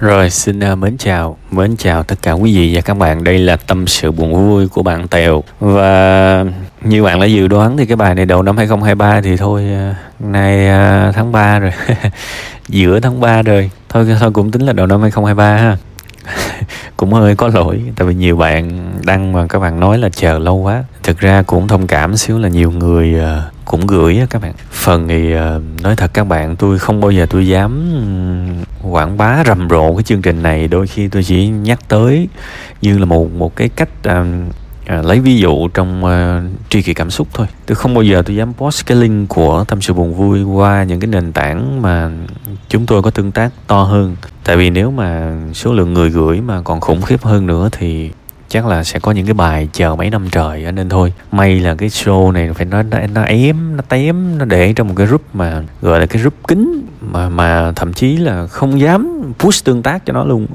Rồi xin mến chào tất cả quý vị và các bạn. Đây là tâm sự buồn vui của bạn Tèo. Và như bạn đã dự đoán thì cái bài này đầu năm 2023 thì thôi, nay tháng 3 rồi giữa tháng 3 rồi. Thôi cũng tính là đầu năm 2023 ha. Cũng hơi có lỗi, tại vì nhiều bạn đăng mà các bạn nói là chờ lâu quá. Thực ra cũng thông cảm xíu là nhiều người cũng gửi các bạn. Phần thì nói thật các bạn, tôi không bao giờ tôi dám quảng bá rầm rộ cái chương trình này. Đôi khi tôi chỉ nhắc tới như là một cái cách lấy ví dụ trong tri kỷ cảm xúc thôi. Tôi không bao giờ tôi dám post cái link của tâm sự buồn vui qua những cái nền tảng mà chúng tôi có tương tác to hơn. Tại vì nếu mà số lượng người gửi mà còn khủng khiếp hơn nữa thì chắc là sẽ có những cái bài chờ mấy năm trời, nên thôi. May là cái show này phải nói nó ém, nó tém, nó để trong một cái group mà gọi là cái group kín mà thậm chí là không dám push tương tác cho nó luôn.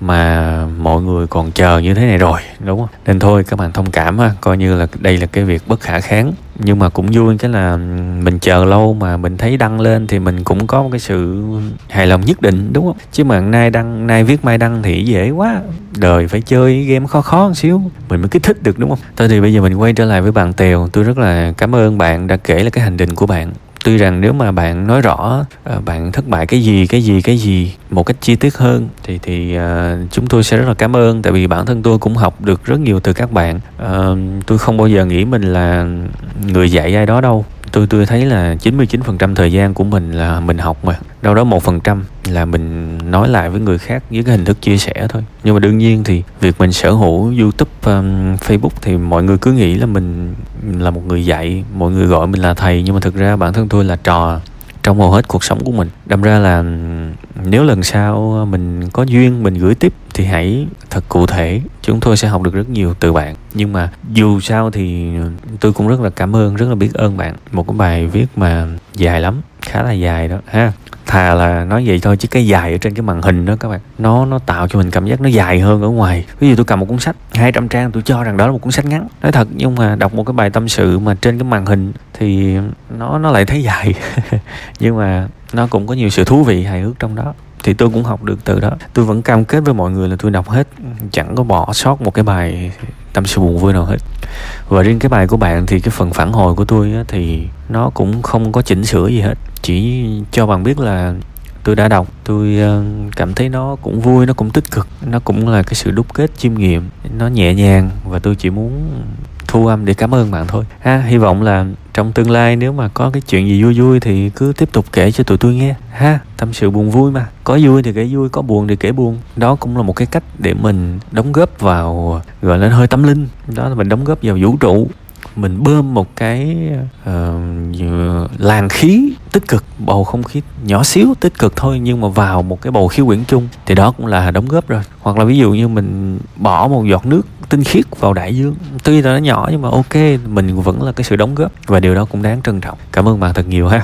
Mà mọi người còn chờ như thế này rồi, đúng không? Nên thôi các bạn thông cảm ha, coi như là đây là cái việc bất khả kháng. Nhưng mà cũng vui cái là mình chờ lâu mà mình thấy đăng lên thì mình cũng có một cái sự hài lòng nhất định, đúng không? Chứ mà nay viết mai đăng thì dễ quá. Đời phải chơi game khó một xíu mình mới kích thích được, đúng không? Thôi thì bây giờ mình quay trở lại với bạn Tèo. Tôi rất là cảm ơn bạn đã kể là cái hành trình của bạn. Tuy rằng nếu mà bạn nói rõ bạn thất bại cái gì một cách chi tiết hơn thì chúng tôi sẽ rất là cảm ơn. Tại vì bản thân tôi cũng học được rất nhiều từ các bạn. Tôi không bao giờ nghĩ mình là người dạy ai đó đâu. Tôi thấy là 99% thời gian của mình là mình học, mà đâu đó 1% là mình nói lại với người khác với cái hình thức chia sẻ thôi. Nhưng mà đương nhiên thì việc mình sở hữu YouTube, Facebook thì mọi người cứ nghĩ là mình là một người dạy, mọi người gọi mình là thầy, nhưng mà thực ra bản thân tôi là trò trong hầu hết cuộc sống của mình. Đâm ra là nếu lần sau mình có duyên mình gửi tiếp thì hãy thật cụ thể, chúng tôi sẽ học được rất nhiều từ bạn. Nhưng mà dù sao thì tôi cũng rất là cảm ơn, rất là biết ơn bạn. Một cái bài viết mà dài lắm, khá là dài đó ha. Thà là nói vậy thôi chứ cái dài ở trên cái màn hình đó các bạn, nó tạo cho mình cảm giác nó dài hơn ở ngoài. Ví dụ tôi cầm một cuốn sách 200 trang, tôi cho rằng đó là một cuốn sách ngắn, nói thật. Nhưng mà đọc một cái bài tâm sự mà trên cái màn hình thì nó lại thấy dài nhưng mà nó cũng có nhiều sự thú vị hài hước trong đó. Thì tôi cũng học được từ đó. Tôi vẫn cam kết với mọi người là tôi đọc hết, chẳng có bỏ sót một cái bài tâm sự buồn vui nào hết. Và riêng cái bài của bạn thì cái phần phản hồi của tôi thì nó cũng không có chỉnh sửa gì hết, chỉ cho bạn biết là tôi đã đọc, tôi cảm thấy nó cũng vui, nó cũng tích cực, nó cũng là cái sự đúc kết chiêm nghiệm, nó nhẹ nhàng. Và tôi chỉ muốn thu âm để cảm ơn bạn thôi ha. Hy vọng là trong tương lai nếu mà có cái chuyện gì vui thì cứ tiếp tục kể cho tụi tôi nghe ha. Tâm sự buồn vui mà, có vui thì kể vui, có buồn thì kể buồn. Đó cũng là một cái cách để mình đóng góp vào, gọi là hơi tâm linh, đó là mình đóng góp vào vũ trụ, mình bơm một cái làn khí tích cực, bầu không khí nhỏ xíu tích cực thôi, nhưng mà vào một cái bầu khí quyển chung thì đó cũng là đóng góp rồi. Hoặc là ví dụ như mình bỏ một giọt nước tinh khiết vào đại dương, tuy là nó nhỏ nhưng mà ok, mình vẫn là cái sự đóng góp, và điều đó cũng đáng trân trọng. Cảm ơn bạn thật nhiều ha.